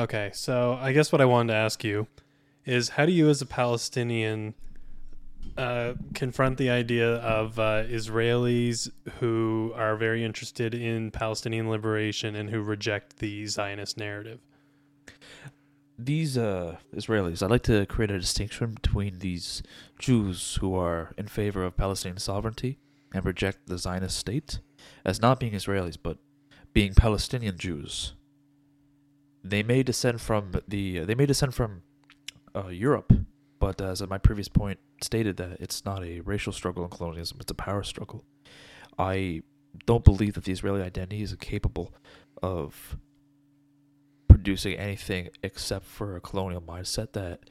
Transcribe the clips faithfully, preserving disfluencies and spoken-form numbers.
Okay, so I guess what I wanted to ask you is, how do you as a Palestinian uh, confront the idea of uh, Israelis who are very interested in Palestinian liberation and who reject the Zionist narrative? These uh, Israelis, I'd like to create a distinction between these Jews who are in favor of Palestinian sovereignty and reject the Zionist state as not being Israelis, but being Palestinian Jews. They may descend from the they may descend from uh, Europe, but as my previous point stated, that it's not a racial struggle in colonialism; it's a power struggle. I don't believe that the Israeli identity is capable of producing anything except for a colonial mindset that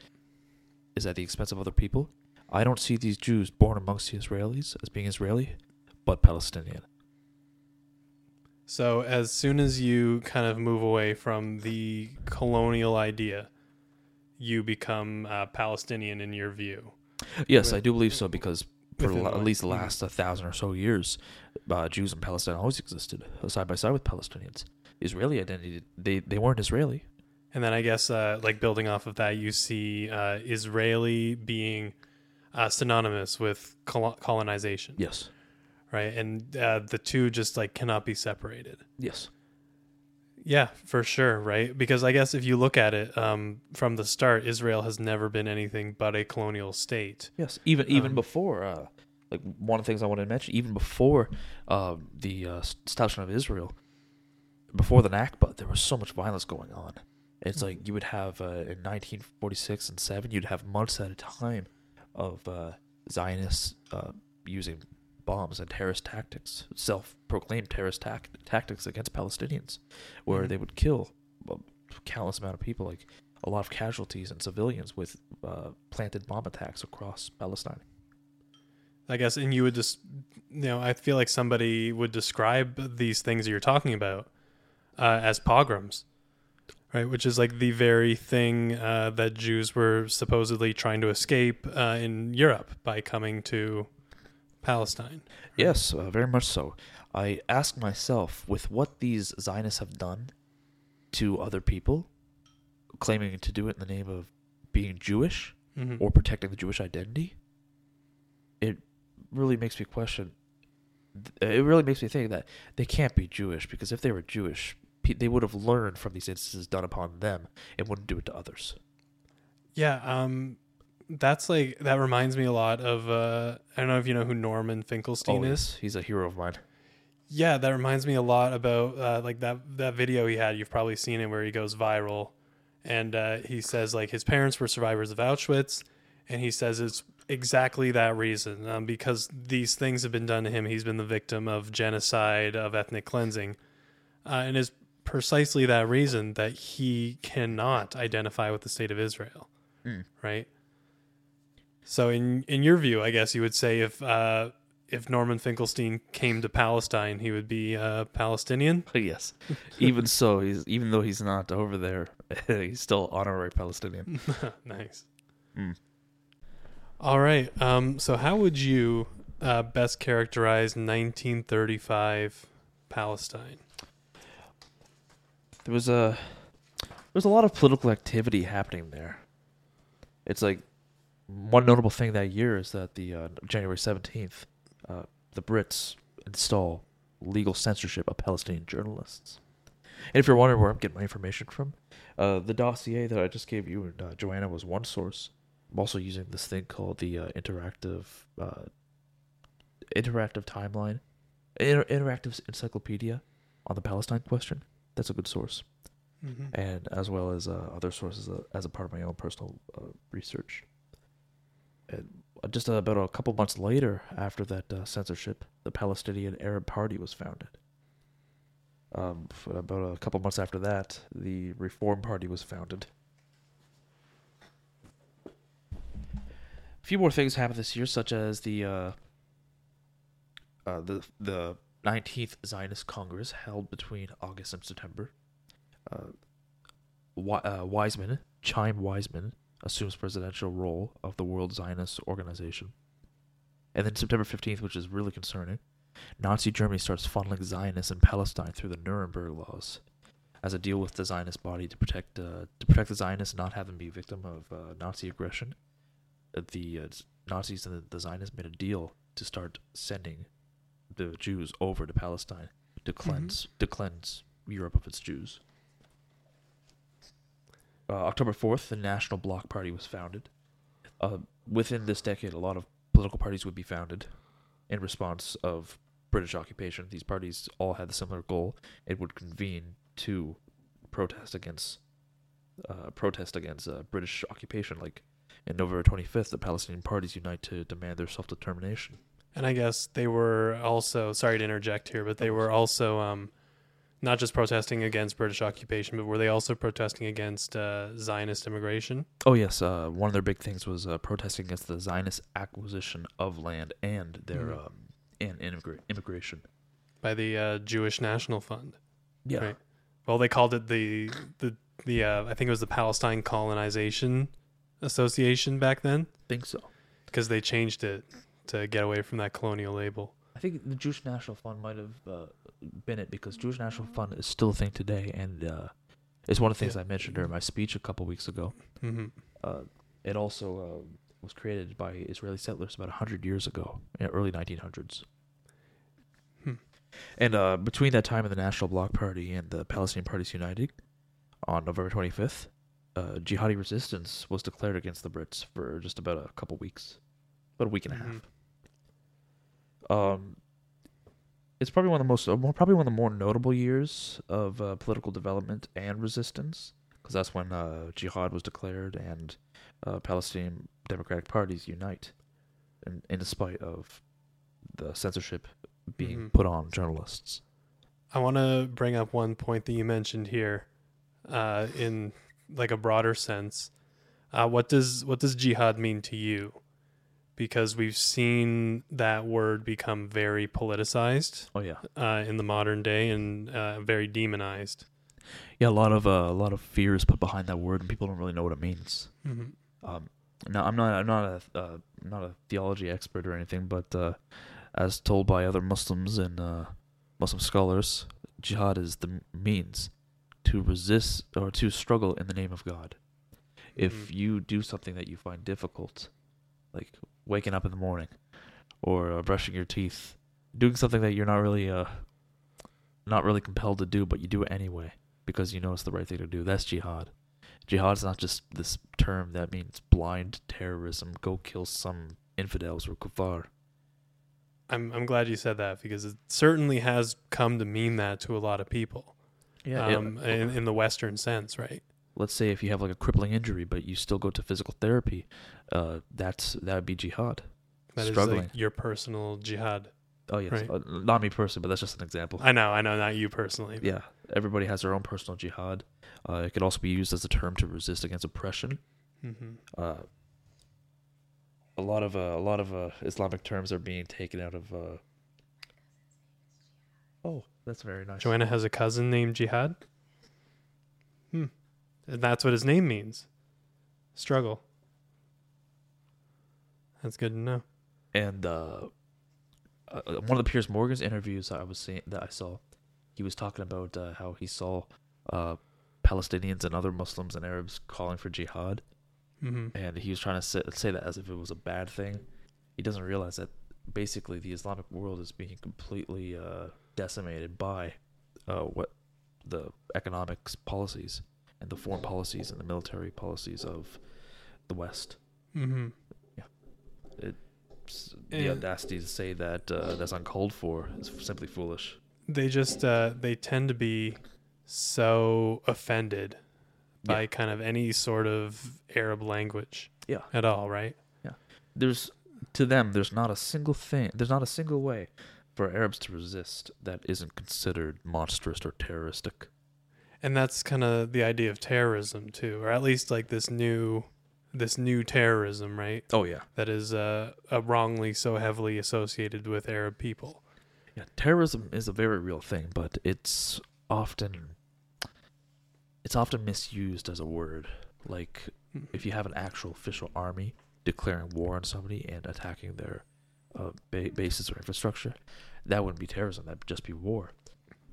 is at the expense of other people. I don't see these Jews born amongst the Israelis as being Israeli, but Palestinian. So as soon as you kind of move away from the colonial idea, you become uh, Palestinian in your view. Yes, with, I do believe so, because for la- at least the last a thousand or so years, uh, Jews in Palestine always existed side by side with Palestinians. Israeli identity, they, they weren't Israeli. And then I guess uh, like building off of that, you see uh, Israeli being uh, synonymous with col- colonization. Yes. Right, and uh, the two just like cannot be separated. Yes. Yeah, for sure, right? Because I guess if you look at it um, from the start, Israel has never been anything but a colonial state. Yes, even even um, before, uh, like one of the things I wanted to mention, even before uh, the uh, establishment of Israel, before the Nakba, there was so much violence going on. It's mm-hmm. like you would have, uh, in nineteen forty-six and seven, you'd have months at a time of uh, Zionists uh, using bombs and terrorist tactics, self-proclaimed terrorist tact- tactics against Palestinians, where mm-hmm. they would kill a countless amount of people, like a lot of casualties and civilians with uh, planted bomb attacks across Palestine. I guess, and you would just, you know, I feel like somebody would describe these things that you're talking about uh, as pogroms, right? Which is like the very thing uh, that Jews were supposedly trying to escape uh, in Europe by coming to Palestine. Right? Yes, uh, very much so. I ask myself, with what these Zionists have done to other people, claiming to do it in the name of being Jewish mm-hmm. or protecting the Jewish identity, it really makes me question, it really makes me think that they can't be Jewish, because if they were Jewish, they would have learned from these instances done upon them and wouldn't do it to others. Yeah, um... That's like, that reminds me a lot of, uh, I don't know if you know who Norman Finkelstein oh, is. He's a hero of mine. Yeah, that reminds me a lot about, uh, like that, that video he had, you've probably seen it, where he goes viral. And uh, he says like his parents were survivors of Auschwitz. And he says it's exactly that reason. Um, because these things have been done to him. He's been the victim of genocide, of ethnic cleansing. Uh, and it's precisely that reason that he cannot identify with the state of Israel. Mm. Right? So in in your view, I guess you would say if uh, if Norman Finkelstein came to Palestine, he would be uh, Palestinian? Yes. Even so, he's even though he's not over there, he's still honorary Palestinian. Nice. Mm. All right. Um, so how would you uh, best characterize nineteen thirty-five Palestine? There was a there was a lot of political activity happening there. It's like, one notable thing that year is that the uh, January seventeenth, uh, the Brits install legal censorship of Palestinian journalists. And if you're wondering where I'm getting my information from, uh, the dossier that I just gave you and uh, Joanna was one source. I'm also using this thing called the uh, interactive uh, interactive timeline, inter- interactive encyclopedia on the Palestine question. That's a good source, mm-hmm. and as well as uh, other sources uh, as a part of my own personal uh, research. And just about a couple months later, after that uh, censorship, the Palestinian Arab Party was founded. Um, about a couple months after that, the Reform Party was founded. A few more things happened this year, such as the uh, uh, the the nineteenth Zionist Congress held between August and September. Uh, we- uh, Weizmann, Chaim Weizmann, assumes presidential role of the World Zionist Organization. And then September fifteenth, which is really concerning, Nazi Germany starts funneling Zionists in Palestine through the Nuremberg Laws. as a deal with the Zionist body to protect uh, to protect the Zionists and not have them be victim of uh, Nazi aggression. The uh, Nazis and the Zionists made a deal to start sending the Jews over to Palestine to cleanse mm-hmm. to cleanse Europe of its Jews. Uh, October fourth, the National Bloc Party was founded. Uh, within this decade, a lot of political parties would be founded in response of British occupation. These parties all had a similar goal. It would convene to protest against uh, protest against uh, British occupation. Like in November twenty-fifth, the Palestinian parties unite to demand their self-determination. And I guess they were also, sorry to interject here, but they were also um, not just protesting against British occupation, but were they also protesting against uh, Zionist immigration? Oh, yes. Uh, one of their big things was uh, protesting against the Zionist acquisition of land and their mm-hmm. um, and immigra- immigration. By the uh, Jewish National Fund. Yeah. Right? Well, they called it the, the, the uh, I think it was the Palestine Colonization Association back then. I think so. Because they changed it to get away from that colonial label. I think the Jewish National Fund might have uh, been it, because Jewish National Fund is still a thing today, and uh, it's one of the things yeah. I mentioned during my speech a couple weeks ago. Mm-hmm. Uh, it also uh, was created by Israeli settlers about one hundred years ago, in the early nineteen hundreds. Hmm. And uh, between that time and the National Bloc Party and the Palestinian Parties United, on November twenty-fifth, uh, jihadi resistance was declared against the Brits for just about a couple weeks. About a week and a half. Um, it's probably one of the most, probably one of the more notable years of uh, political development and resistance, because that's when uh, jihad was declared and uh, Palestinian democratic parties unite, in, in spite of the censorship being mm-hmm. put on journalists. I want to bring up one point that you mentioned here, uh, in like a broader sense. Uh, what does what does jihad mean to you? Because we've seen that word become very politicized. Oh yeah, uh, in the modern day, and uh, very demonized. Yeah, a lot of uh, a lot of fear is put behind that word, and people don't really know what it means. Mm-hmm. Um, now, I'm not I'm not a uh, not a theology expert or anything, but uh, as told by other Muslims and uh, Muslim scholars, jihad is the means to resist or to struggle in the name of God. If mm-hmm. you do something that you find difficult, like waking up in the morning, or uh, brushing your teeth, doing something that you're not really, uh, not really compelled to do, but you do it anyway because you know it's the right thing to do. That's jihad. Jihad is not just this term that means blind terrorism. Go kill some infidels or kuffar. I'm I'm glad you said that, because it certainly has come to mean that to a lot of people. Yeah, um, it, okay. in, in the Western sense, right? Let's say if you have like a crippling injury, but you still go to physical therapy, uh, that's that would be jihad. That Struggling. is like your personal jihad. Oh yes, right? uh, not me personally, but that's just an example. I know, I know, not you personally. But. Yeah, everybody has their own personal jihad. Uh, it could also be used as a term to resist against oppression. Mm-hmm. Uh, a lot of uh, a lot of uh, Islamic terms are being taken out of. Uh... Oh, that's very nice. Joanna has a cousin named Jihad. Hmm. And that's what his name means. Struggle. That's good to know. And uh, uh, one of the Piers Morgan's interviews I was seeing, that I saw, he was talking about uh, how he saw uh, Palestinians and other Muslims and Arabs calling for jihad. Mm-hmm. And he was trying to say, say that as if it was a bad thing. He doesn't realize that basically the Islamic world is being completely uh, decimated by uh, what the economics policies and the foreign policies and the military policies of the West. Mm-hmm. Yeah. It's, the and audacity to say that uh, that's uncalled for is simply foolish. They just, uh, they tend to be so offended yeah. by kind of any sort of Arab language yeah. at all, right? Yeah. There's, to them, there's not a single thing, there's not a single way for Arabs to resist that isn't considered monstrous or terroristic. And that's kind of the idea of terrorism too, or at least like this new, this new terrorism, right? Oh yeah, that is uh, uh, wrongly so heavily associated with Arab people. Yeah, terrorism is a very real thing, but it's often, it's often misused as a word. Like mm-hmm. if you have an actual official army declaring war on somebody and attacking their uh, ba- bases or infrastructure, that wouldn't be terrorism. That'd just be war.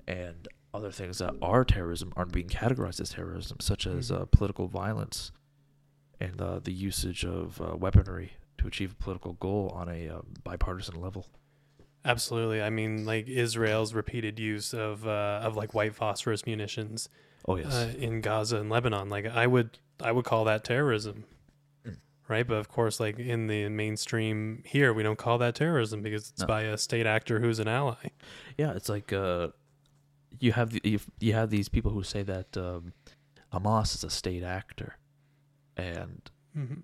And other things that are terrorism aren't being categorized as terrorism, such as uh, political violence and uh, the usage of uh, weaponry to achieve a political goal on a uh, bipartisan level. Absolutely. I mean, like Israel's repeated use of uh, of like white phosphorus munitions. Oh yes. Uh, in Gaza and Lebanon, like I would I would call that terrorism, mm. right? But of course, like in the mainstream here, we don't call that terrorism because it's no. by a state actor who's an ally. Yeah, it's like uh, you have the, you you have these people who say that um, Hamas is a state actor, and mm-hmm.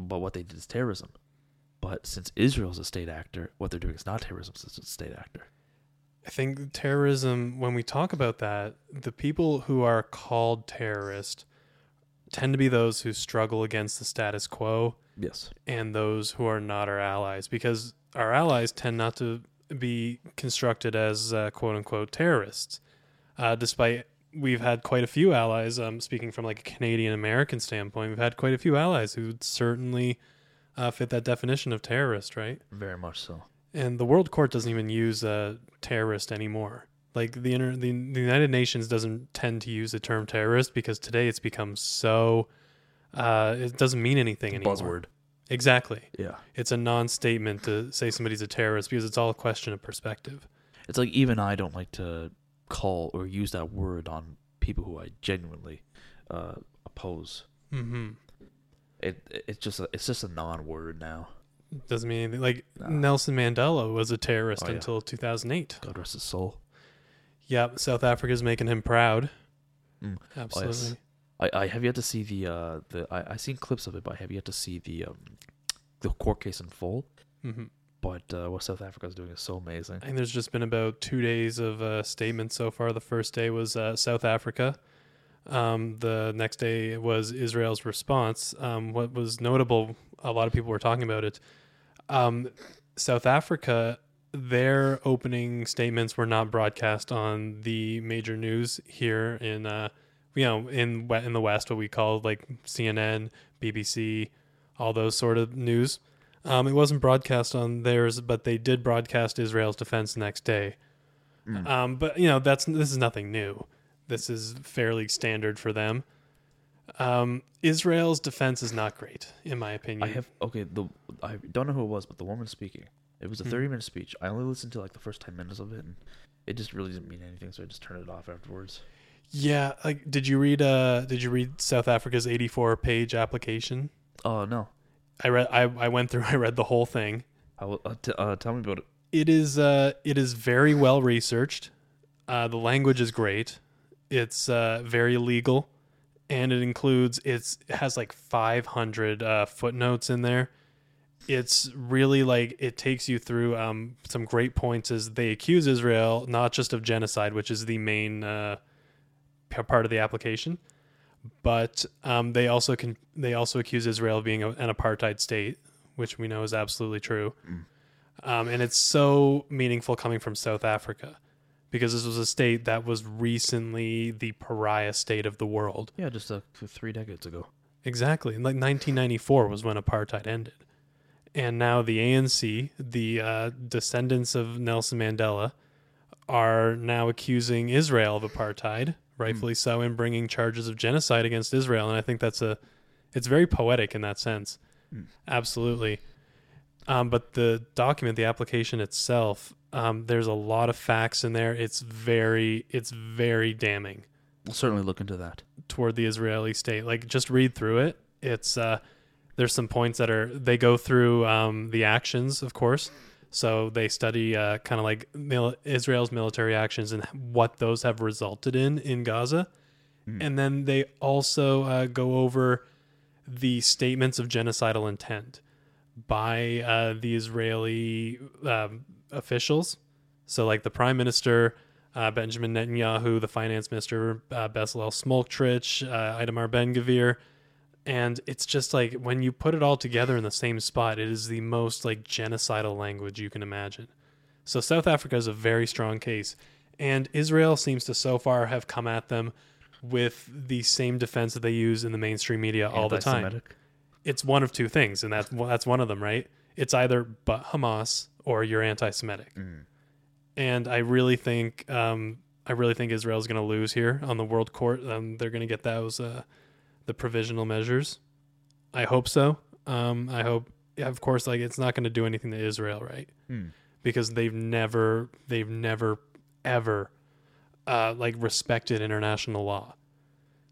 but what they did is terrorism. But since Israel's a state actor, what they're doing is not terrorism, since it's a state actor. I think terrorism, when we talk about that, the people who are called terrorist tend to be those who struggle against the status quo. Yes. And those who are not our allies, because our allies tend not to be constructed as uh, quote-unquote terrorists, uh, despite we've had quite a few allies, um, speaking from like a Canadian-American standpoint, we've had quite a few allies who certainly... Uh, fit that definition of terrorist, right? Very much so. And the World Court doesn't even use uh, terrorist anymore. Like the, inter- the the United Nations doesn't tend to use the term terrorist because today it's become so uh, it doesn't mean anything anymore. Buzzword. Exactly. Yeah. It's a non-statement to say somebody's a terrorist because it's all a question of perspective. It's like even I don't like to call or use that word on people who I genuinely uh, oppose. Mm-hmm. It it's just a, it's just a non-word now. Doesn't mean anything. Like nah. Nelson Mandela was a terrorist oh, yeah. until two thousand eight. God rest his soul. Yep, South Africa's making him proud. Mm. Absolutely. Oh, yes. I, I have yet to see the uh the I I seen clips of it, but I have yet to see the um the court case in full. Mm-hmm. But uh, what South Africa is doing is so amazing. And there's just been about two days of uh, statements so far. The first day was uh, South Africa. Um, the next day was Israel's response. Um, what was notable, a lot of people were talking about it. Um, South Africa, their opening statements were not broadcast on the major news here in, uh, you know, in in the West, what we call like C N N, B B C, all those sort of news. Um, it wasn't broadcast on theirs, but they did broadcast Israel's defense the next day. Mm. Um, but you know, that's this is nothing new. This is fairly standard for them. Um, Israel's defense is not great, in my opinion. I have okay. The I don't know who it was, but the woman speaking. It was a thirty-minute mm. speech. I only listened to like the first ten minutes of it, and it just really didn't mean anything. So I just turned it off afterwards. Yeah, like did you read? Uh, did you read South Africa's eighty-four page application? Oh uh, no, I read. I, I went through. I read the whole thing. I will, uh, t- uh, tell me about it. It is. Uh, it is very well researched. Uh, the language is great. It's uh, very legal, and it includes it's it has like five hundred uh, footnotes in there. It's really like it takes you through um, some great points as they accuse Israel not just of genocide, which is the main uh, part of the application, but um, they also can they also accuse Israel of being a, an apartheid state, which we know is absolutely true, mm. um, and it's so meaningful coming from South Africa. Because this was a state that was recently the pariah state of the world. Yeah, just uh, three decades ago. Exactly. And like nineteen ninety-four was when apartheid ended. And now the A N C, the uh, descendants of Nelson Mandela, are now accusing Israel of apartheid, rightfully mm. so, and bringing charges of genocide against Israel. And I think that's a, it's very poetic in that sense. Mm. Absolutely. Um, but the document, the application itself... Um, there's a lot of facts in there. It's very, it's very damning. We'll certainly look into that toward the Israeli state. Like just read through it. It's, uh, there's some points that are, they go through, um, the actions of course. So they study, uh, kind of like mil- Israel's military actions and what those have resulted in, in Gaza. Mm. And then they also, uh, go over the statements of genocidal intent by, uh, the Israeli, um, officials. So like the prime minister, uh, Benjamin Netanyahu, the finance minister, uh, Bezalel Smotrich, uh, Itamar Ben-Gvir. And it's just like, when you put it all together in the same spot, it is the most like genocidal language you can imagine. So South Africa is a very strong case, and Israel seems to so far have come at them with the same defense that they use in the mainstream media all the time. It's one of two things. And that's, well, that's one of them, right? It's either but Hamas or you're anti-Semitic. Mm. And I really think um, I really think Israel's going to lose here on the world court. Um, they're going to get those uh, the provisional measures. I hope so. Um, I hope, yeah, of course, like it's not going to do anything to Israel, right? Hmm. Because they've never, they've never, ever, uh, like respected international law.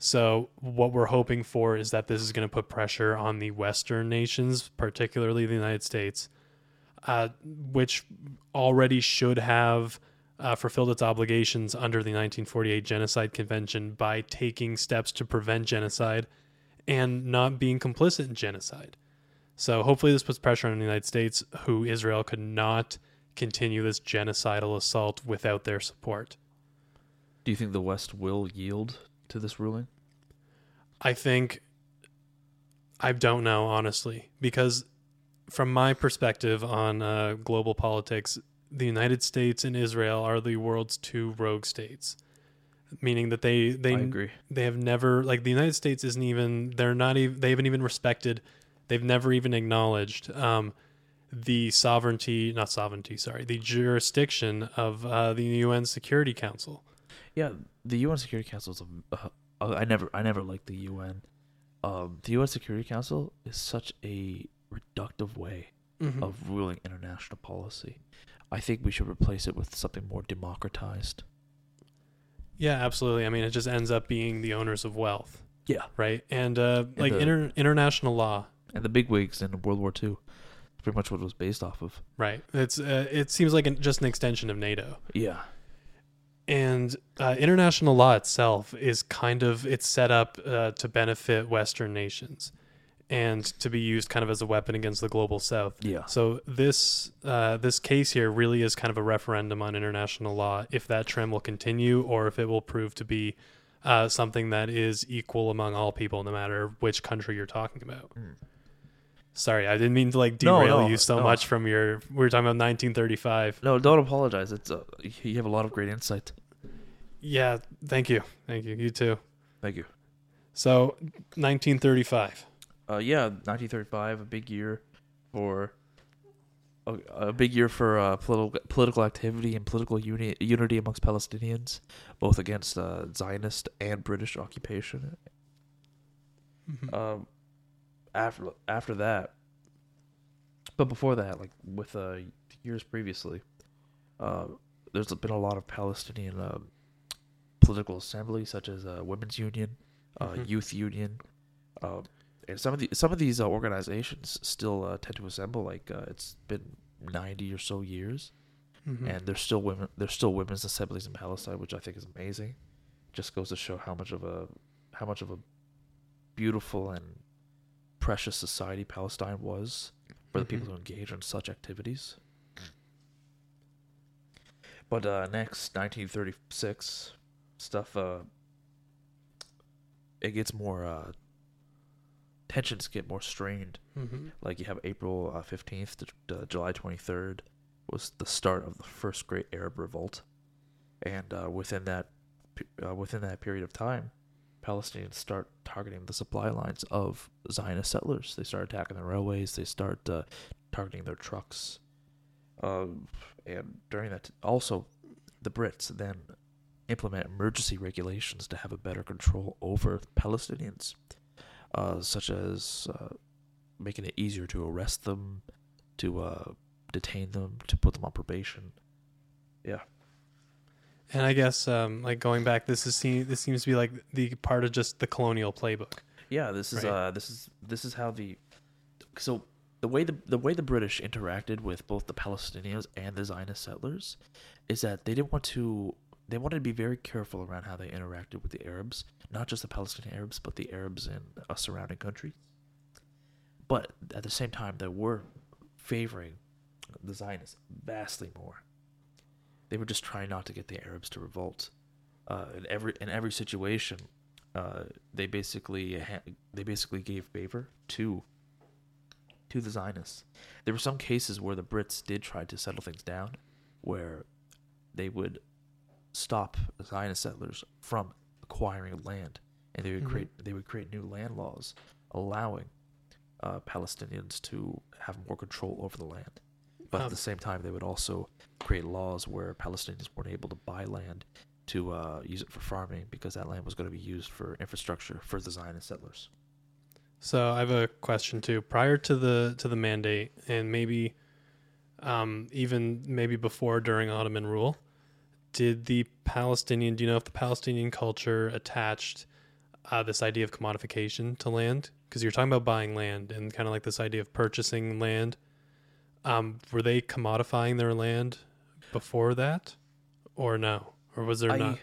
So what we're hoping for is that this is going to put pressure on the Western nations, particularly the United States, uh, which already should have uh, fulfilled its obligations under the nineteen forty-eight Genocide Convention by taking steps to prevent genocide and not being complicit in genocide. So hopefully this puts pressure on the United States, who Israel could not continue this genocidal assault without their support. Do you think the West will yield to this ruling? I think, I don't know, honestly, because from my perspective on uh, global politics, the United States and Israel are the world's two rogue states, meaning that they, they, I agree. They have never, like the United States isn't even, they're not even, they haven't even respected, they've never even acknowledged um, the sovereignty, not sovereignty, sorry, the jurisdiction of uh, the U N Security Council. Yeah, the U N Security Council is a, uh, I never, I never liked the U N. Um, the U N Security Council is such a reductive way mm-hmm. of ruling international policy. I think we should replace it with something more democratized. Yeah, absolutely. I mean, it just ends up being the owners of wealth. Yeah. Right? And, uh, and like the, inter- international law. And the bigwigs in World War Two. Pretty much what it was based off of. Right. It's uh, it seems like an, just an extension of NATO. Yeah. And uh, international law itself is kind of, it's set up uh, to benefit Western nations and to be used kind of as a weapon against the global South. Yeah. So this uh, this case here really is kind of a referendum on international law, if that trend will continue or if it will prove to be uh, something that is equal among all people, no matter which country you're talking about. Mm. Sorry, I didn't mean to like derail no, no, you so no. much from your. We were talking about nineteen thirty-five. No, don't apologize. It's a, you have a lot of great insight. Yeah, thank you, thank you. You too. Thank you. So, nineteen thirty-five. Uh, yeah, nineteen thirty-five, a big year for a, a big year for uh, political political activity and political uni- unity amongst Palestinians, both against uh, Zionist and British occupation. Mm-hmm. Um. After after that, but before that, like with uh, years previously, uh, there's been a lot of Palestinian uh, political assemblies, such as uh, Women's Union, uh, mm-hmm. Youth Union, uh, and some of the some of these uh, organizations still uh, tend to assemble. Like uh, it's been ninety or so years, mm-hmm. and there's still women there's still women's assemblies in Palestine, which I think is amazing. Just goes to show how much of a how much of a beautiful and precious society Palestine was for the mm-hmm. people who engage in such activities. But uh, next, nineteen thirty-six, stuff, uh, it gets more, uh, tensions get more strained. Mm-hmm. Like you have April uh, fifteenth to uh, July twenty-third was the start of the first Great Arab Revolt. And uh, within that uh, within that period of time, Palestinians start targeting the supply lines of Zionist settlers. They start attacking their railways. They start uh, targeting their trucks. Um, and during that, t- also, the Brits then implement emergency regulations to have a better control over Palestinians, uh, such as uh, making it easier to arrest them, to uh, detain them, to put them on probation. Yeah. And I guess, um, like going back, this is this seems to be like the part of just the colonial playbook. Yeah, this is right? uh, this is this is how the so the way the the way the British interacted with both the Palestinians and the Zionist settlers is that they didn't want to they wanted to be very careful around how they interacted with the Arabs, not just the Palestinian Arabs, but the Arabs in a surrounding country. But at the same time, they were favoring the Zionists vastly more. They were just trying not to get the Arabs to revolt. Uh, in every in every situation, uh, they basically ha- they basically gave favor to to the Zionists. There were some cases where the Brits did try to settle things down, where they would stop Zionist settlers from acquiring land, and they would mm-hmm. create they would create new land laws allowing uh, Palestinians to have more control over the land. But at the same time, they would also create laws where Palestinians weren't able to buy land to uh, use it for farming because that land was going to be used for infrastructure for the Zionist settlers. So I have a question too. Prior to the to the mandate, and maybe um, even maybe before, during Ottoman rule, did the Palestinian? Do you know if the Palestinian culture attached uh, this idea of commodification to land? Because you're talking about buying land and kind of like this idea of purchasing land. Um, were they commodifying their land before that, or no? Or was there I, not?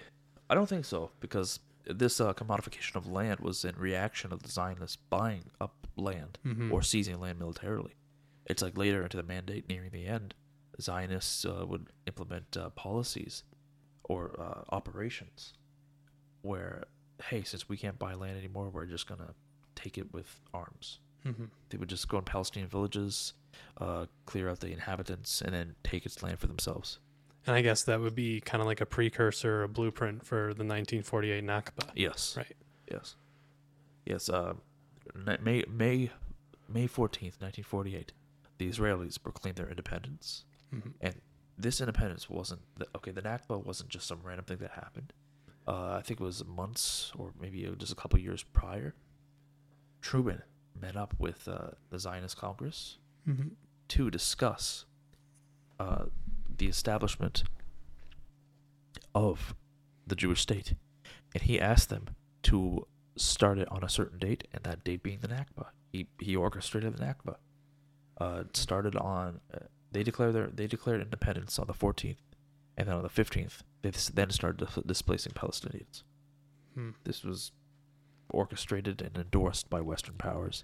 I don't think so, because this uh, commodification of land was in reaction of the Zionists buying up land mm-hmm. or seizing land militarily. It's like later into the mandate, nearing the end, the Zionists uh, would implement uh, policies or uh, operations where, hey, since we can't buy land anymore, we're just going to take it with arms. Mm-hmm. They would just go in Palestinian villages, uh, clear out the inhabitants, and then take its land for themselves. And I guess that would be kind of like a precursor, a blueprint for the nineteen forty-eight Nakba. Yes. Right. Yes. Yes. Uh, May May May fourteenth, nineteen forty-eight, the Israelis proclaimed their independence, mm-hmm. and this independence wasn't the, okay. The Nakba wasn't just some random thing that happened. Uh, I think it was months or maybe just a couple of years prior. Truman met up with uh, the Zionist Congress mm-hmm. to discuss. Uh, the establishment of the Jewish state. And he asked them to start it on a certain date, and that date being the Nakba. He he orchestrated the Nakba. Uh, it started on, uh, they declared their they declared independence on the fourteenth, and then on the fifteenth, they then started displacing Palestinians. Hmm. This was orchestrated and endorsed by Western powers,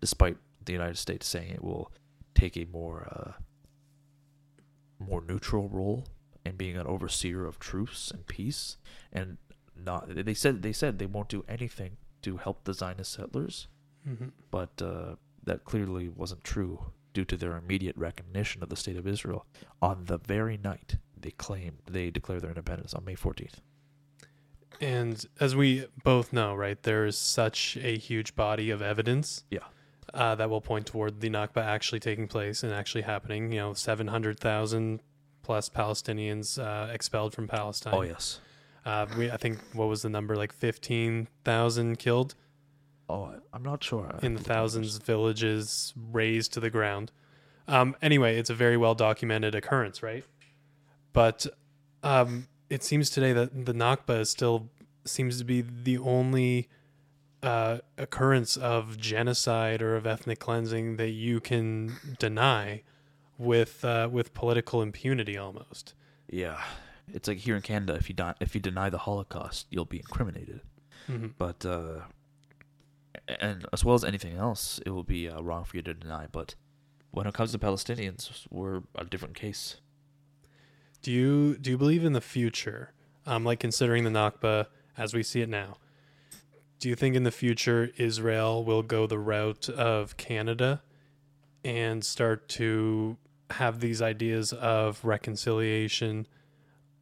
despite the United States saying it will take a more... Uh, more neutral role and being an overseer of truce and peace, and not they said they said they won't do anything to help the Zionist settlers, mm-hmm. but uh, that clearly wasn't true due to their immediate recognition of the state of Israel on the very night they claimed they declared their independence on May fourteenth. And as we both know, right, there is such a huge body of evidence. Yeah. Uh, that will point toward the Nakba actually taking place and actually hhappening. You know, seven hundred thousand plus Palestinians uh, expelled from Palestine. Oh, yes. Uh, we, I think, what was the number? Like fifteen thousand killed? Oh, I'm not sure. In the thousands of villages razed to the ground. Um, anyway, it's a very well-documented occurrence, right? But um, it seems today that the Nakba still seems to be the only... Uh, occurrence of genocide or of ethnic cleansing that you can deny with uh, with political impunity almost. Yeah, it's like here in Canada, if you don- if you deny the Holocaust, you'll be incriminated. Mm-hmm. But uh, and as well as anything else, it will be uh, wrong for you to deny. But when it comes to Palestinians, we're a different case. Do you do you believe in the future? Um, like considering the Nakba as we see it now. Do you think in the future Israel will go the route of Canada and start to have these ideas of reconciliation,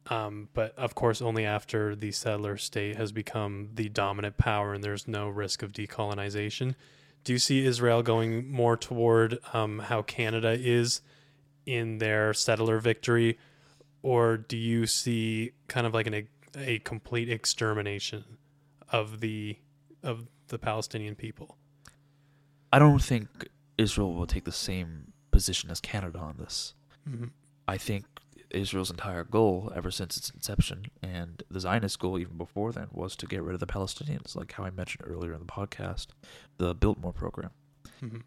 um, but of course only after the settler state has become the dominant power and there's no risk of decolonization? Do you see Israel going more toward um, how Canada is in their settler victory, or do you see kind of like an, a complete extermination of the... of the Palestinian people? I don't think Israel will take the same position as Canada on this. Mm-hmm. I think Israel's entire goal ever since its inception, and the Zionist goal even before then, was to get rid of the Palestinians, like how I mentioned earlier in the podcast, the Biltmore program. Mm-hmm.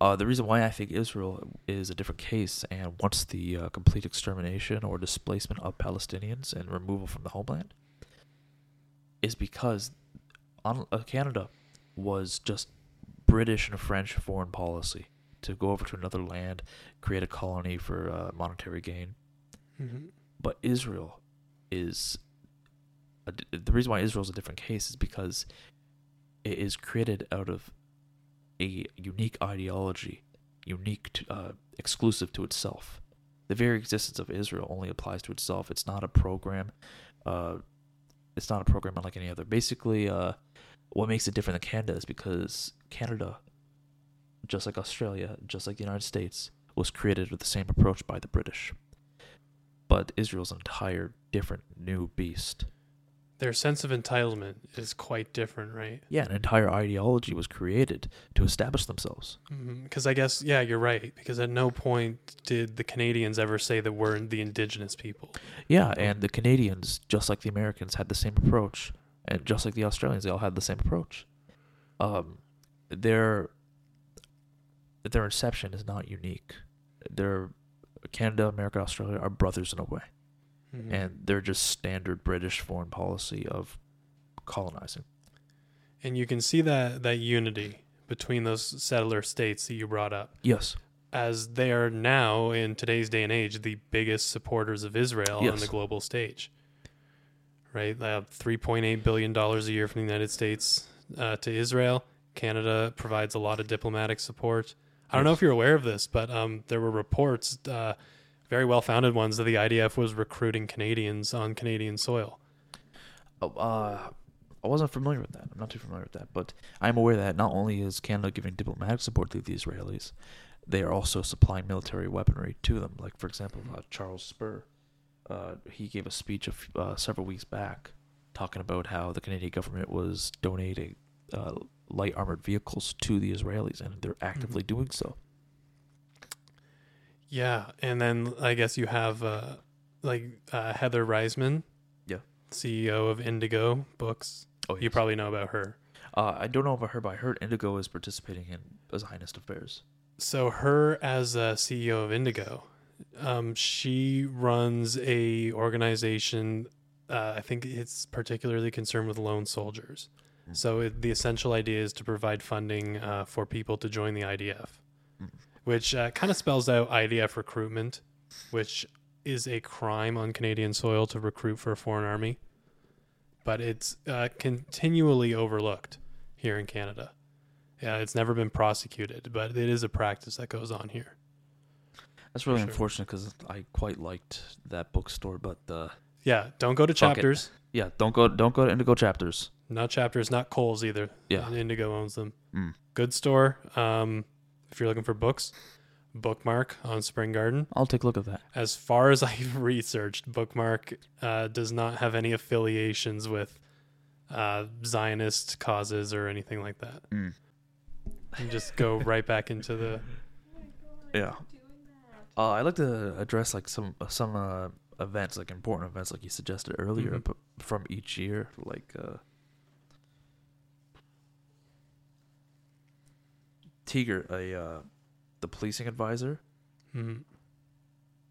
Uh, the reason why I think Israel is a different case and wants the uh, complete extermination or displacement of Palestinians and removal from the homeland is because Canada was just British and French foreign policy to go over to another land, create a colony for uh, monetary gain. Mm-hmm. But Israel is... A, the reason why Israel is a different case is because it is created out of a unique ideology, unique, to, uh, exclusive to itself. The very existence of Israel only applies to itself. It's not a program... Uh, It's not a program unlike any other. Basically, uh, what makes it different than Canada is because Canada, just like Australia, just like the United States, was created with the same approach by the British. But Israel's an entire different new beast. Their sense of entitlement is quite different, right? Yeah, an entire ideology was created to establish themselves. Because mm-hmm. I guess, yeah, you're right. Because at no point did the Canadians ever say that we're the indigenous people. Yeah, and the Canadians, just like the Americans, had the same approach. And just like the Australians, they all had the same approach. Um, their their inception is not unique. Their Canada, America, Australia are brothers in a way. And they're just standard British foreign policy of colonizing. And you can see that, that unity between those settler states that you brought up. Yes. As they are now, in today's day and age, the biggest supporters of Israel yes. on the global stage. Right? They have three point eight billion dollars a year from the United States uh, to Israel. Canada provides a lot of diplomatic support. I don't yes. know if you're aware of this, but um, there were reports... Uh, very well-founded ones, that the I D F was recruiting Canadians on Canadian soil. Oh, uh, I wasn't familiar with that. I'm not too familiar with that. But I'm aware that not only is Canada giving diplomatic support to the Israelis, they are also supplying military weaponry to them. Like, for example, uh, Charles Spur, uh, he gave a speech of, uh, several weeks back talking about how the Canadian government was donating uh, light armored vehicles to the Israelis, and they're actively mm-hmm. doing so. Yeah, and then I guess you have uh, like uh, Heather Reisman, yeah, C E O of Indigo Books. Oh, yes. You probably know about her. Uh, I don't know about her, but I heard Indigo is participating in Zionist affairs. So her as a C E O of Indigo, um, she runs a organization. Uh, I think it's particularly concerned with lone soldiers. Mm. So it, the essential idea is to provide funding uh, for people to join the I D F. Mm. Which uh, kind of spells out I D F recruitment, which is a crime on Canadian soil to recruit for a foreign army. But it's uh, continually overlooked here in Canada. Yeah, it's never been prosecuted, but it is a practice that goes on here. That's really sure. unfortunate because I quite liked that bookstore, but uh, yeah, don't go to Chapters. It. Yeah, don't go. Don't go to Indigo Chapters. Not Chapters, not Kohl's either. Yeah, and Indigo owns them. Mm. Good store. Um. If you're looking for books, Bookmark on Spring Garden. I'll take a look at that. As far as I've researched, Bookmark uh, does not have any affiliations with uh, Zionist causes or anything like that. Mm. You just go right back into the... Yeah. Uh, I'd like to address like some some uh, events, like important events, like you suggested earlier, mm-hmm. but from each year, like... Uh, Teager, a uh, the policing advisor, mm-hmm.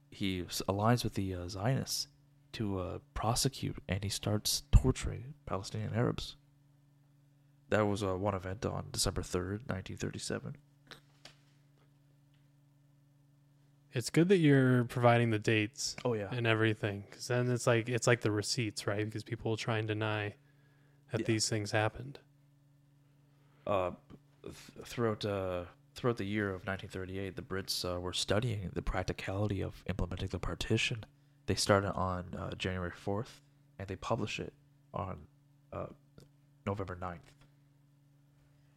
he aligns with the uh, Zionists to uh, prosecute, and he starts torturing Palestinian Arabs. That was uh, one event on December third, nineteen thirty-seven. It's good that you're providing the dates. Oh, yeah. And everything, because then it's like it's like the receipts, right? Because people will try and deny that yeah. these things happened. Uh. Throughout uh, throughout the year of nineteen thirty-eight, the Brits uh, were studying the practicality of implementing the partition. They started on uh, January fourth, and they published it on uh, November ninth.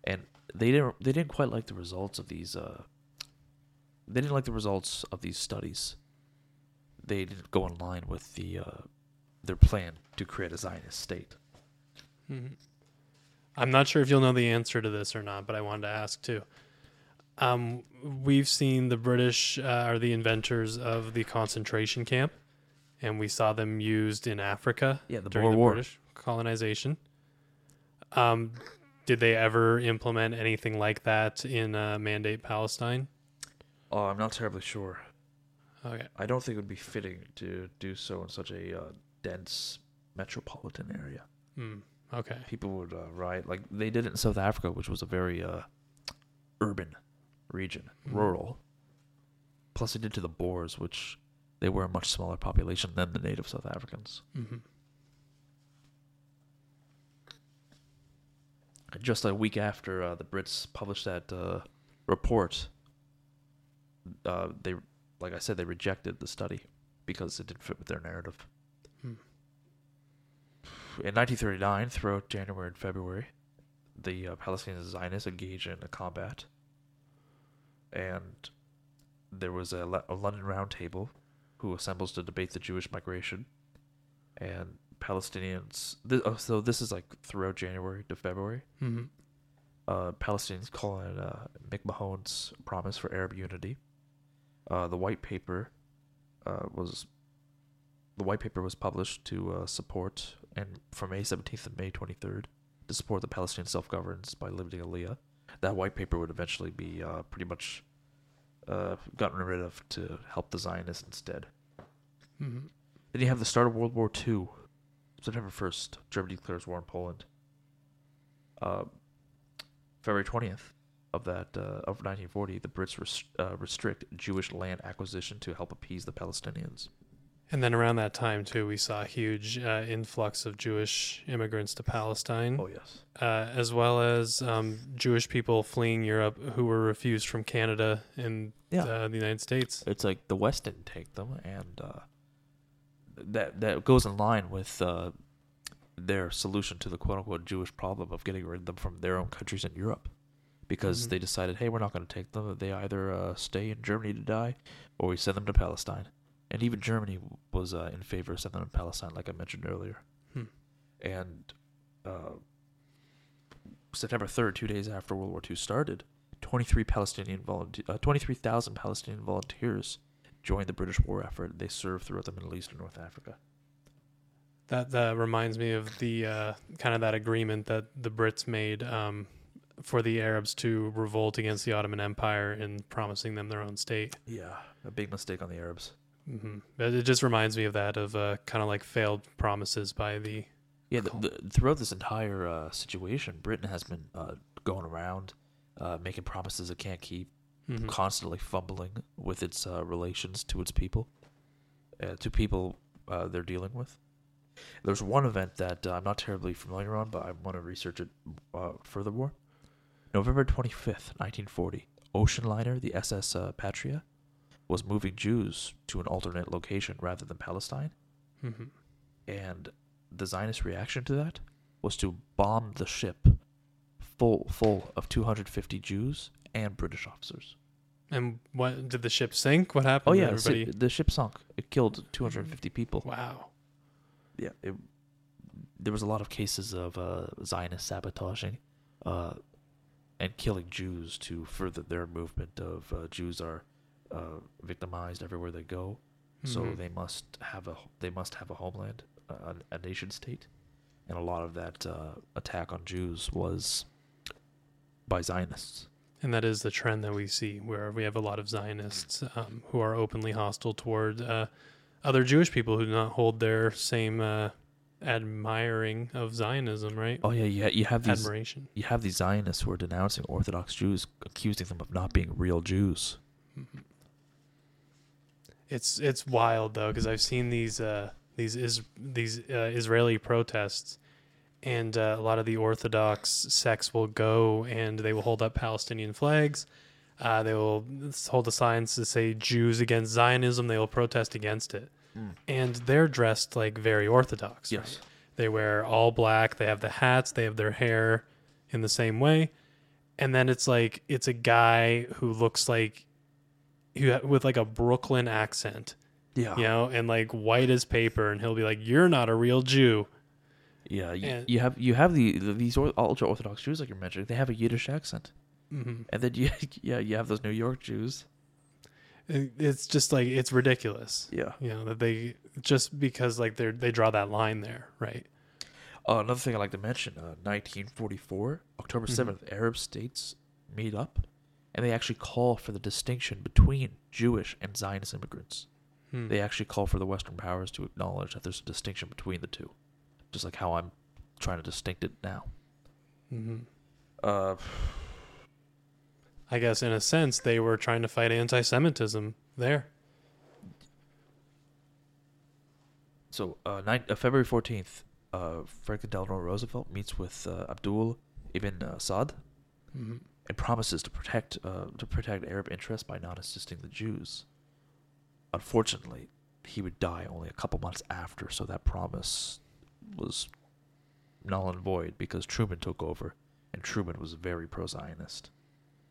And they didn't they didn't quite like the results of these. Uh, they didn't like the results of these studies. They didn't go in line with the uh, their plan to create a Zionist state. Mm-hmm. I'm not sure if you'll know the answer to this or not, but I wanted to ask too. Um, we've seen the British uh, are the inventors of the concentration camp, and we saw them used in Africa yeah, the during Boer the War. British colonization. Um, did they ever implement anything like that in uh, Mandate Palestine? Oh, I'm not terribly sure. Okay, I don't think it would be fitting to do so in such a uh, dense metropolitan area. Hmm. Okay. People would uh, riot. Like, they did it in South Africa, which was a very uh, urban region, mm-hmm. rural. Plus, they did to the Boers, which they were a much smaller population than the native South Africans. Mm-hmm. Just a week after uh, the Brits published that uh, report, uh, they, like I said, they rejected the study because it didn't fit with their narrative. Mm. In nineteen thirty-nine, throughout January and February, the uh, Palestinian Zionists engaged in a combat, and there was a, Le- a London Round Table who assembles to debate the Jewish migration, and Palestinians. Th- oh, so this is like throughout January to February. Mm-hmm. Uh, Palestinians call it uh, McMahon's promise for Arab unity. Uh, the white paper uh, was the white paper was published to uh, support and from May seventeenth to May twenty-third to support the Palestinian self-governance by limiting Aliyah. That white paper would eventually be uh, pretty much uh, gotten rid of to help the Zionists instead. Mm-hmm. Then you have the start of World War Two, September first. Germany declares war on Poland. Uh, February twentieth of that uh, of nineteen forty, the Brits rest- uh, restrict Jewish land acquisition to help appease the Palestinians. And then around that time, too, we saw a huge uh, influx of Jewish immigrants to Palestine. Oh, yes. Uh, as well as um, Jewish people fleeing Europe who were refused from Canada and yeah. uh, the United States. It's like the West didn't take them, and uh, that that goes in line with uh, their solution to the quote-unquote Jewish problem of getting rid of them from their own countries in Europe. Because mm-hmm. they decided, hey, we're not going to take them. They either uh, stay in Germany to die or we send them to Palestine. And even Germany was uh, in favor of sending them to Palestine, like I mentioned earlier. Hmm. And uh, September third, two days after World War Two started, twenty-three Palestinian volunteer, uh, twenty-three thousand Palestinian volunteers joined the British war effort. They served throughout the Middle East and North Africa. That that reminds me of the uh, kind of that agreement that the Brits made um, for the Arabs to revolt against the Ottoman Empire and promising them their own state. Yeah, a big mistake on the Arabs. Mm-hmm. It just reminds me of that, of uh, kind of like failed promises by the... Yeah, the, the, throughout this entire uh, situation, Britain has been uh, going around, uh, making promises it can't keep, mm-hmm. constantly fumbling with its uh, relations to its people, uh, to people uh, they're dealing with. There's one event that uh, I'm not terribly familiar on, but I want to research it uh, furthermore. November twenty-fifth, nineteen forty, ocean liner, the S S uh, Patria, was moving Jews to an alternate location rather than Palestine. Mm-hmm. And the Zionist reaction to that was to bomb the ship full full of two hundred fifty Jews and British officers. And what did the ship sink? What happened? Oh, yeah, everybody? The, the ship sunk. It killed two hundred fifty people. Wow. Yeah, it, there was a lot of cases of uh, Zionist sabotaging uh, and killing Jews to further their movement of uh, Jews are... Uh, victimized everywhere they go, mm-hmm. so they must have a they must have a homeland, uh, a nation state, and a lot of that uh, attack on Jews was by Zionists. And that is the trend that we see, where we have a lot of Zionists um, who are openly hostile toward uh, other Jewish people who do not hold their same uh, admiring of Zionism, right? Oh yeah, yeah. You have these admiration. You have these Zionists who are denouncing Orthodox Jews, accusing them of not being real Jews. Mm-hmm. It's it's wild though, because I've seen these uh, these is these uh, Israeli protests, and uh, a lot of the Orthodox sects will go and they will hold up Palestinian flags. Uh, they will hold the signs to say Jews against Zionism. They will protest against it, mm. and they're dressed like very Orthodox. Yes, right? They wear all black. They have the hats. They have their hair in the same way, and then it's like it's a guy who looks like. With like a Brooklyn accent, yeah, you know, and like white as paper, and he'll be like, "You're not a real Jew." Yeah, you, and, you have you have the, the these ultra Orthodox Jews, like you're mentioning, they have a Yiddish accent, mm-hmm. and then you yeah you have those New York Jews. It's just like it's ridiculous. Yeah, you know that they just because like they they draw that line there, right? Uh, another thing I like to mention: uh, nineteen forty-four, October seventh, mm-hmm. Arab states meet up. And they actually call for the distinction between Jewish and Zionist immigrants. Hmm. They actually call for the Western powers to acknowledge that there's a distinction between the two, just like how I'm trying to distinct it now. Mm-hmm. Uh, I guess in a sense they were trying to fight anti-Semitism there. So uh, nine, uh, February fourteenth, uh, Franklin Delano Roosevelt meets with uh, Abdul Ibn uh, Saud. Mm-hmm. And promises to protect uh, to protect Arab interests by not assisting the Jews. Unfortunately, he would die only a couple months after, so that promise was null and void because Truman took over, and Truman was very pro-Zionist.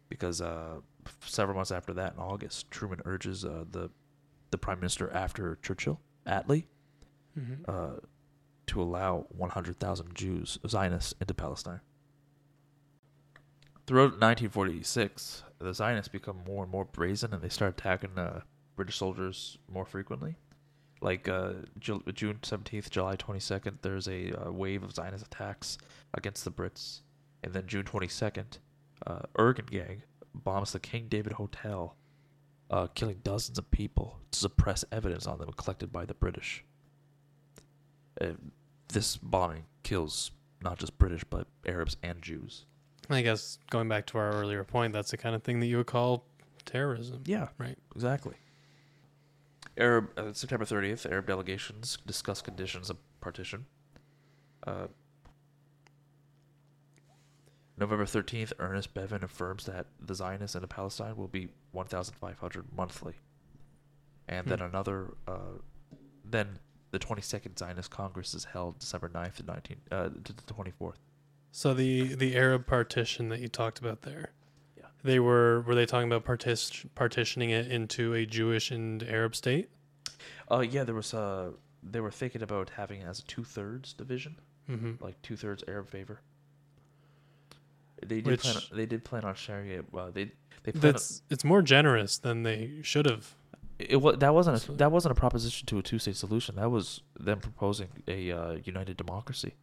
Because uh, several months after that, in August, Truman urges uh, the the prime minister after Churchill, Attlee, mm-hmm. uh, to allow one hundred thousand Jews, Zionists, into Palestine. Throughout nineteen forty-six, the Zionists become more and more brazen, and they start attacking uh, British soldiers more frequently. Like uh, June seventeenth, July twenty-second, there's a uh, wave of Zionist attacks against the Brits. And then June twenty-second, uh, Irgun gang bombs the King David Hotel, uh, killing dozens of people to suppress evidence on them collected by the British. And this bombing kills not just British, but Arabs and Jews. I guess, going back to our earlier point, that's the kind of thing that you would call terrorism. Yeah, right. Exactly. Arab uh, September thirtieth, Arab delegations discuss conditions of partition. Uh, November thirteenth, Ernest Bevin affirms that the Zionists into Palestine will be one thousand five hundred monthly. And hmm. then another, uh, then the twenty-second Zionist Congress is held December ninth and nineteenth, uh, to the twenty-fourth. So the, the Arab partition that you talked about there, yeah. they were were they talking about partic- partitioning it into a Jewish and Arab state? Uh, yeah, there was uh they were thinking about having it as a two thirds division, mm-hmm. like two thirds Arab favor. They did Which, plan on, they did plan on sharing it. Well, they they that's on, it's more generous than they should have. It was that wasn't a, that wasn't a proposition to a two state solution. That was them proposing a uh, united democracy.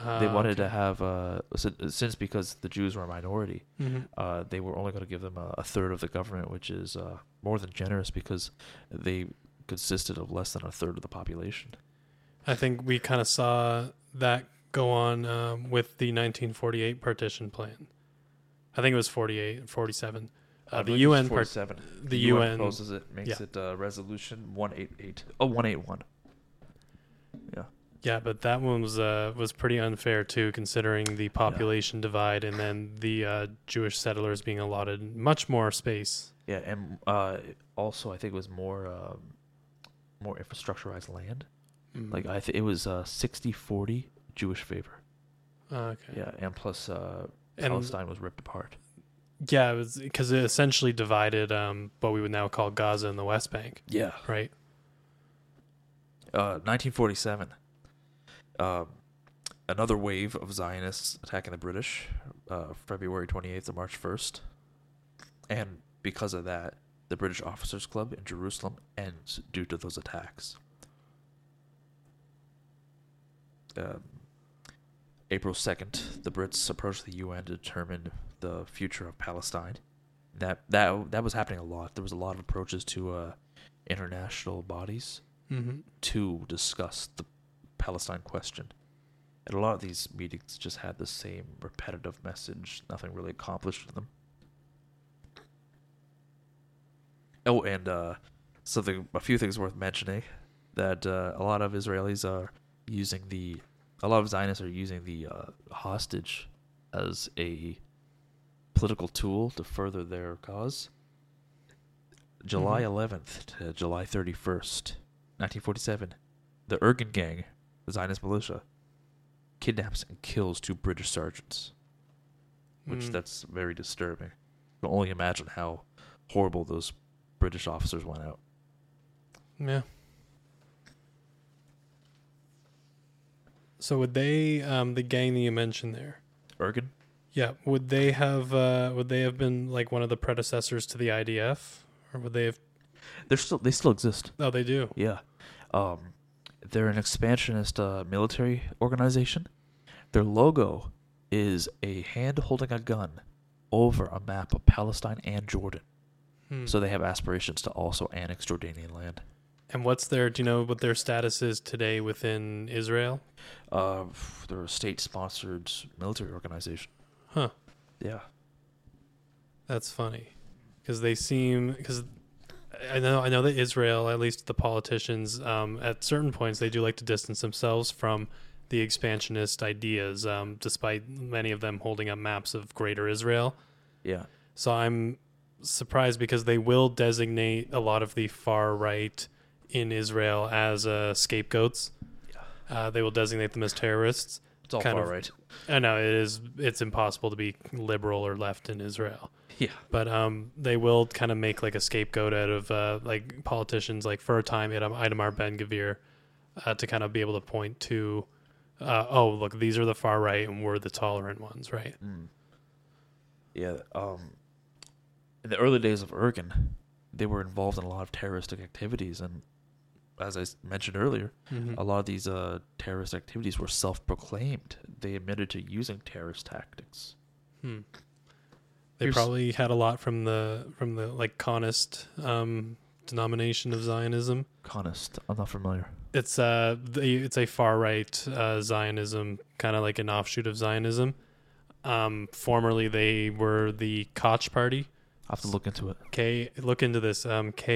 Uh, they wanted okay. to have, uh, since because the Jews were a minority, mm-hmm. uh, they were only going to give them a, a third of the government, which is uh, more than generous because they consisted of less than a third of the population. I think we kind of saw that go on um, with the nineteen forty-eight partition plan. I think it was forty-eight, forty-seven. Uh, the U N forty-seven. Part, the U N proposes it, makes yeah. it uh, Resolution one eighty-eight. Oh, one eighty-one. Yeah. Yeah, but that one was uh, was pretty unfair, too, considering the population yeah. divide and then the uh, Jewish settlers being allotted much more space. Yeah, and uh, also I think it was more um, more infrastructurized land. Mm-hmm. Like I th- It was uh, sixty forty Jewish favor. Uh, okay. Yeah, and plus uh, Palestine and, was ripped apart. Yeah, it was because it essentially divided um, what we would now call Gaza and the West Bank. Yeah. Right? Uh, nineteen forty-seven. Um, another wave of Zionists attacking the British, uh, February twenty-eighth to March first. And because of that, the British Officers Club in Jerusalem ends due to those attacks. Um, April second, the Brits approached the U N to determine the future of Palestine. That that that was happening a lot. There was a lot of approaches to uh, international bodies mm-hmm. to discuss the Palestine question. And a lot of these meetings just had the same repetitive message, nothing really accomplished in them. Oh, and uh, something, a few things worth mentioning, that uh, a lot of Israelis are using the, a lot of Zionists are using the uh, hostage as a political tool to further their cause. July eleventh to July thirty-first, nineteen forty-seven, the Irgun gang, the Zionist militia, kidnaps and kills two British sergeants, which mm. that's very disturbing. You can only imagine how horrible those British officers went out. Yeah. So would they, um, the gang that you mentioned there, Irgun? Yeah. Would they have? Uh, would they have been like one of the predecessors to the I D F, or would they have? They're still. They still exist. Oh, they do. Yeah. Um. They're an expansionist uh, military organization. Their logo is a hand holding a gun over a map of Palestine and Jordan. Hmm. So they have aspirations to also annex Jordanian land. And what's their, do you know what their status is today within Israel? Uh, they're a state-sponsored military organization. Huh. Yeah. That's funny. Because they seem, because I know I know that Israel, at least the politicians, um, at certain points, they do like to distance themselves from the expansionist ideas, um, despite many of them holding up maps of greater Israel. Yeah. So I'm surprised because they will designate a lot of the far right in Israel as uh, scapegoats. Yeah. Uh, they will designate them as terrorists. It's all kind far of, right. I know, it is, it's impossible to be liberal or left in Israel. Yeah, but um, they will kind of make like a scapegoat out of uh, like politicians, like for a time, Itamar Ben-Gvir, uh, to kind of be able to point to uh, oh, look, these are the far right and we're the tolerant ones, right? Mm. Yeah. Um, in the early days of Irgun, they were involved in a lot of terroristic activities. And as I mentioned earlier, mm-hmm. a lot of these uh, terrorist activities were self-proclaimed. They admitted to using terrorist tactics. Hmm. They Here's, probably had a lot from the from the like Kahanist um, denomination of Zionism. Kahanist, I'm not familiar. It's uh, the, it's a far right uh, Zionism, kind of like an offshoot of Zionism. Um, formerly, they were the Kach party. I have to look into it. K, look into this. Um, K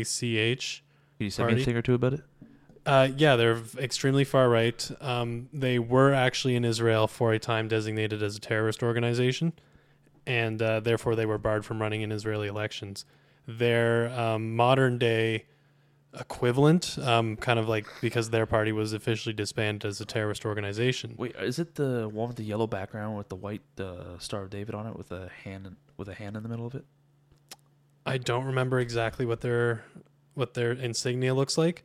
A C H. Can you say anything or two about it? Uh, yeah, they're extremely far right. Um, they were actually in Israel for a time designated as a terrorist organization, and uh, therefore they were barred from running in Israeli elections. Their um, modern-day equivalent, um, kind of like because their party was officially disbanded as a terrorist organization. Wait, is it the one with the yellow background with the white uh, Star of David on it with a hand with a hand in the middle of it? I don't remember exactly what their what their insignia looks like.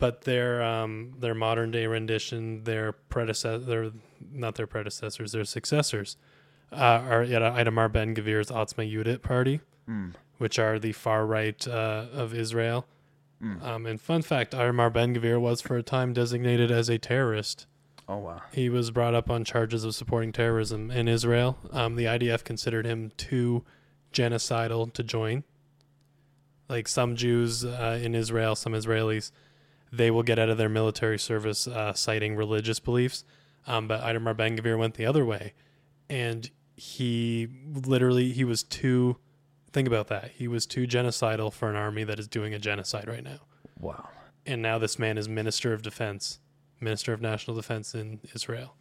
But their um, their modern day rendition, their predecessor, their not their predecessors, their successors, uh, are Itamar Ben-Gvir's Otzma Yehudit party, mm. which are the far right uh, of Israel. Mm. Um, and fun fact: Itamar Ben-Gvir was for a time designated as a terrorist. Oh wow! He was brought up on charges of supporting terrorism in Israel. Um, the I D F considered him too genocidal to join. Like some Jews uh, in Israel, some Israelis. They will get out of their military service uh, citing religious beliefs. Um, but Itamar Ben-Gvir went the other way. And he literally, he was too, think about that. He was too genocidal for an army that is doing a genocide right now. Wow. And now this man is Minister of Defense, Minister of National Defense in Israel.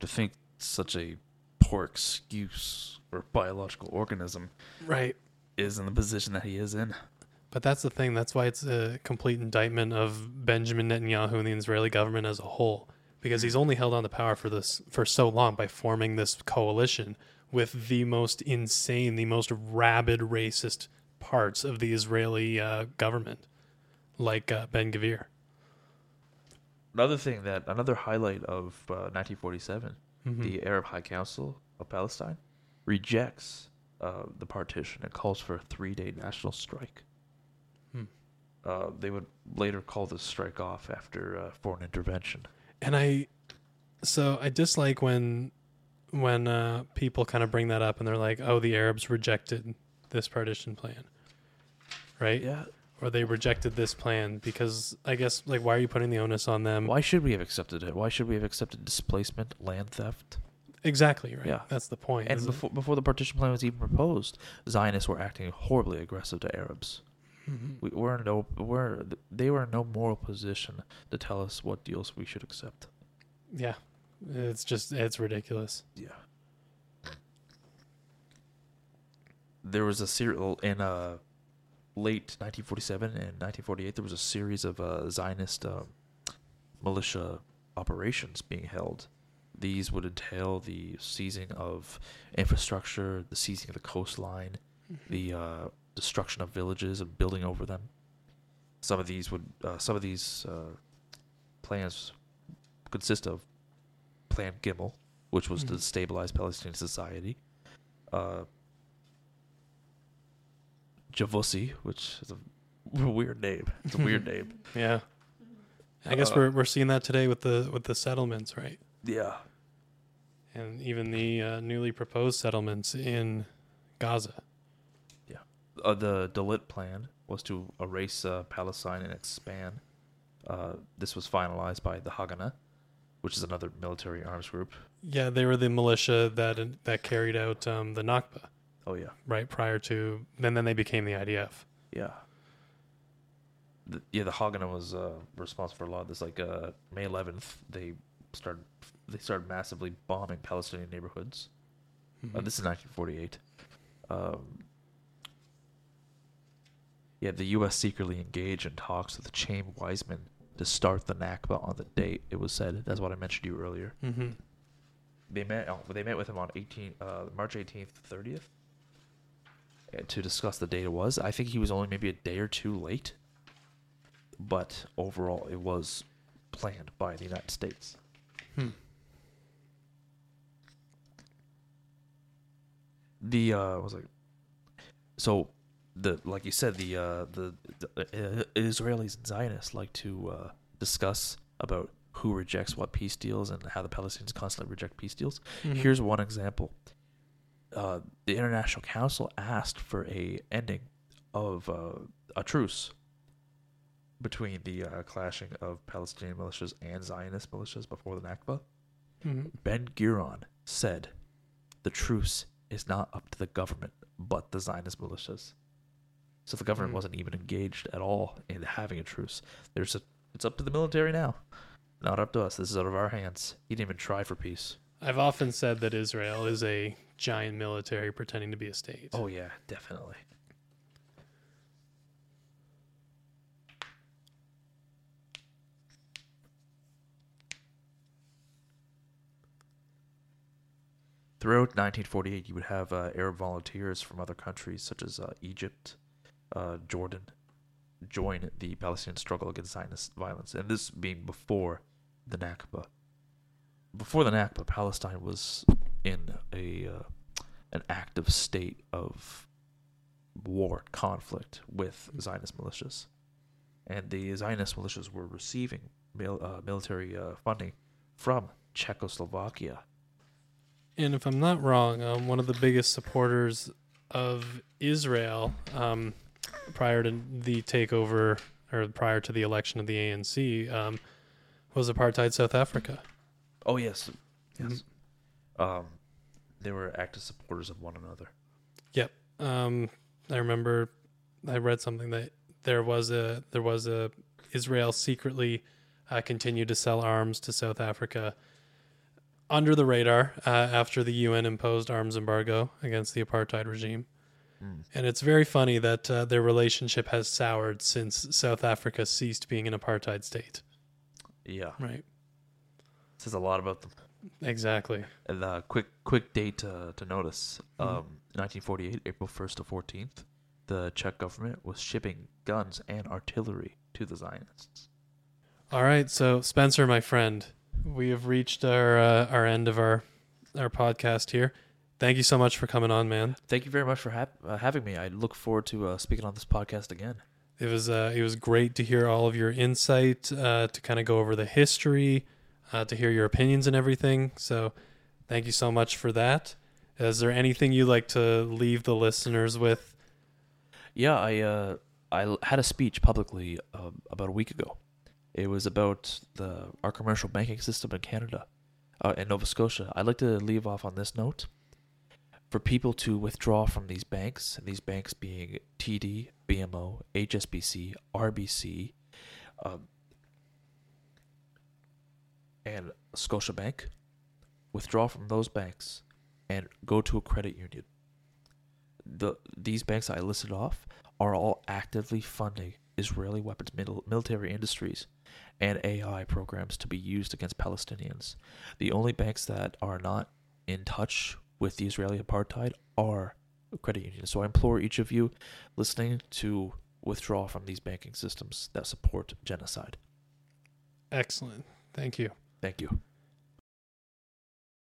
To think such a poor excuse or biological organism right, is in the position that he is in. But that's the thing. That's why it's a complete indictment of Benjamin Netanyahu and the Israeli government as a whole, because he's only held on to power for this for so long by forming this coalition with the most insane, the most rabid racist parts of the Israeli uh, government, like uh, Ben-Gvir. Another thing that another highlight of uh, nineteen forty-seven, mm-hmm. the Arab High Council of Palestine rejects uh, the partition and calls for a three-day national strike. Hmm. Uh, they would later call this strike off after uh, foreign intervention. And I, so I dislike when, when uh, people kind of bring that up and they're like, "Oh, the Arabs rejected this partition plan, right?" Yeah. Or they rejected this plan because I guess like, why are you putting the onus on them? Why should we have accepted it? Why should we have accepted displacement, land theft? Exactly right. Yeah. That's the point. And before it? before the partition plan was even proposed, Zionists were acting horribly aggressive to Arabs. Mm-hmm. We were in no, we're, they were in no moral position to tell us what deals we should accept. Yeah, it's just, it's ridiculous. Yeah. There was a serial in uh, late nineteen forty-seven and nineteen forty-eight, there was a series of uh, Zionist uh, militia operations being held. These would entail the seizing of infrastructure, the seizing of the coastline, mm-hmm. the... Uh, destruction of villages and building over them. Some of these would, uh, some of these uh, plans consist of Plan Gimel, which was mm-hmm. to destabilize Palestinian society. Uh, Javusi, which is a weird name. It's a weird name. Yeah, I uh, guess we're we're seeing that today with the with the settlements, right? Yeah, and even the uh, newly proposed settlements in Gaza. Uh, the Dalit plan was to erase uh, Palestine and expand. Uh, this was finalized by the Haganah, which is another military arms group. Yeah, they were the militia that that carried out um, the Nakba. Oh, yeah. Right, prior to... And then they became the I D F. Yeah. The, yeah, the Haganah was uh, responsible for a lot of this. Like, uh, May eleventh, they started, they started massively bombing Palestinian neighborhoods. Mm-hmm. Uh, this is nineteen forty-eight. Um... Yeah, the U S secretly engaged in talks with Chaim Weizmann to start the Nakba on the date it was said. That's what I mentioned to you earlier. Mm-hmm. They met. Oh, they met with him on eighteen, uh, March eighteenth, thirtieth, to discuss the date it was. I think he was only maybe a day or two late, but overall, it was planned by the United States. Hmm. The uh, was like, so the like you said, the uh, the, the uh, Israelis and Zionists like to uh, discuss about who rejects what peace deals and how the Palestinians constantly reject peace deals. Mm-hmm. Here's one example. Uh, the International Council asked for a ending of uh, a truce between the uh, clashing of Palestinian militias and Zionist militias before the Nakba. Mm-hmm. Ben-Gurion said, "The truce is not up to the government, but the Zionist militias." So the government mm-hmm. wasn't even engaged at all in having a truce. There's a, it's up to the military now. Not up to us. This is out of our hands. He didn't even try for peace. I've often said that Israel is a giant military pretending to be a state. Oh, yeah, definitely. Throughout nineteen forty-eight, you would have uh, Arab volunteers from other countries, such as uh, Egypt, uh, Jordan, join the Palestinian struggle against Zionist violence. And this being before the Nakba. Before the Nakba, Palestine was in a uh, an active state of war, conflict with Zionist militias. And the Zionist militias were receiving mil- uh, military uh, funding from Czechoslovakia. And if I'm not wrong, um, one of the biggest supporters of Israel um, prior to the takeover or prior to the election of the A N C um, was apartheid South Africa. Oh, yes. Yes. Mm-hmm. Um, they were active supporters of one another. Yep. Um, I remember I read something that there was a there was a Israel secretly uh, continued to sell arms to South Africa under the radar uh, after the U N imposed arms embargo against the apartheid regime. Mm. And it's very funny that uh, their relationship has soured since South Africa ceased being an apartheid state. Yeah. Right. Says a lot about them. Exactly. And uh, quick quick date uh, to notice. Um, mm. nineteen forty-eight, April first to fourteenth, the Czech government was shipping guns and artillery to the Zionists. All right. So, Spencer, my friend, we have reached our uh, our end of our our podcast here. Thank you so much for coming on, man. Thank you very much for hap- uh, having me. I look forward to uh, speaking on this podcast again. It was uh, it was great to hear all of your insight, uh, to kind of go over the history, uh, to hear your opinions and everything. So thank you so much for that. Is there anything you'd like to leave the listeners with? Yeah, I uh, I had a speech publicly uh, about a week ago. It was about the our commercial banking system in Canada, uh, in Nova Scotia. I'd like to leave off on this note. For people to withdraw from these banks, these banks being T D, B M O, H S B C, R B C, um, and Scotiabank, withdraw from those banks and go to a credit union. The These banks I listed off are all actively funding Israeli weapons, military industries, and A I programs to be used against Palestinians. The only banks that are not in touch with the Israeli apartheid are credit unions. So I implore each of you listening to withdraw from these banking systems that support genocide. Excellent. Thank you. Thank you.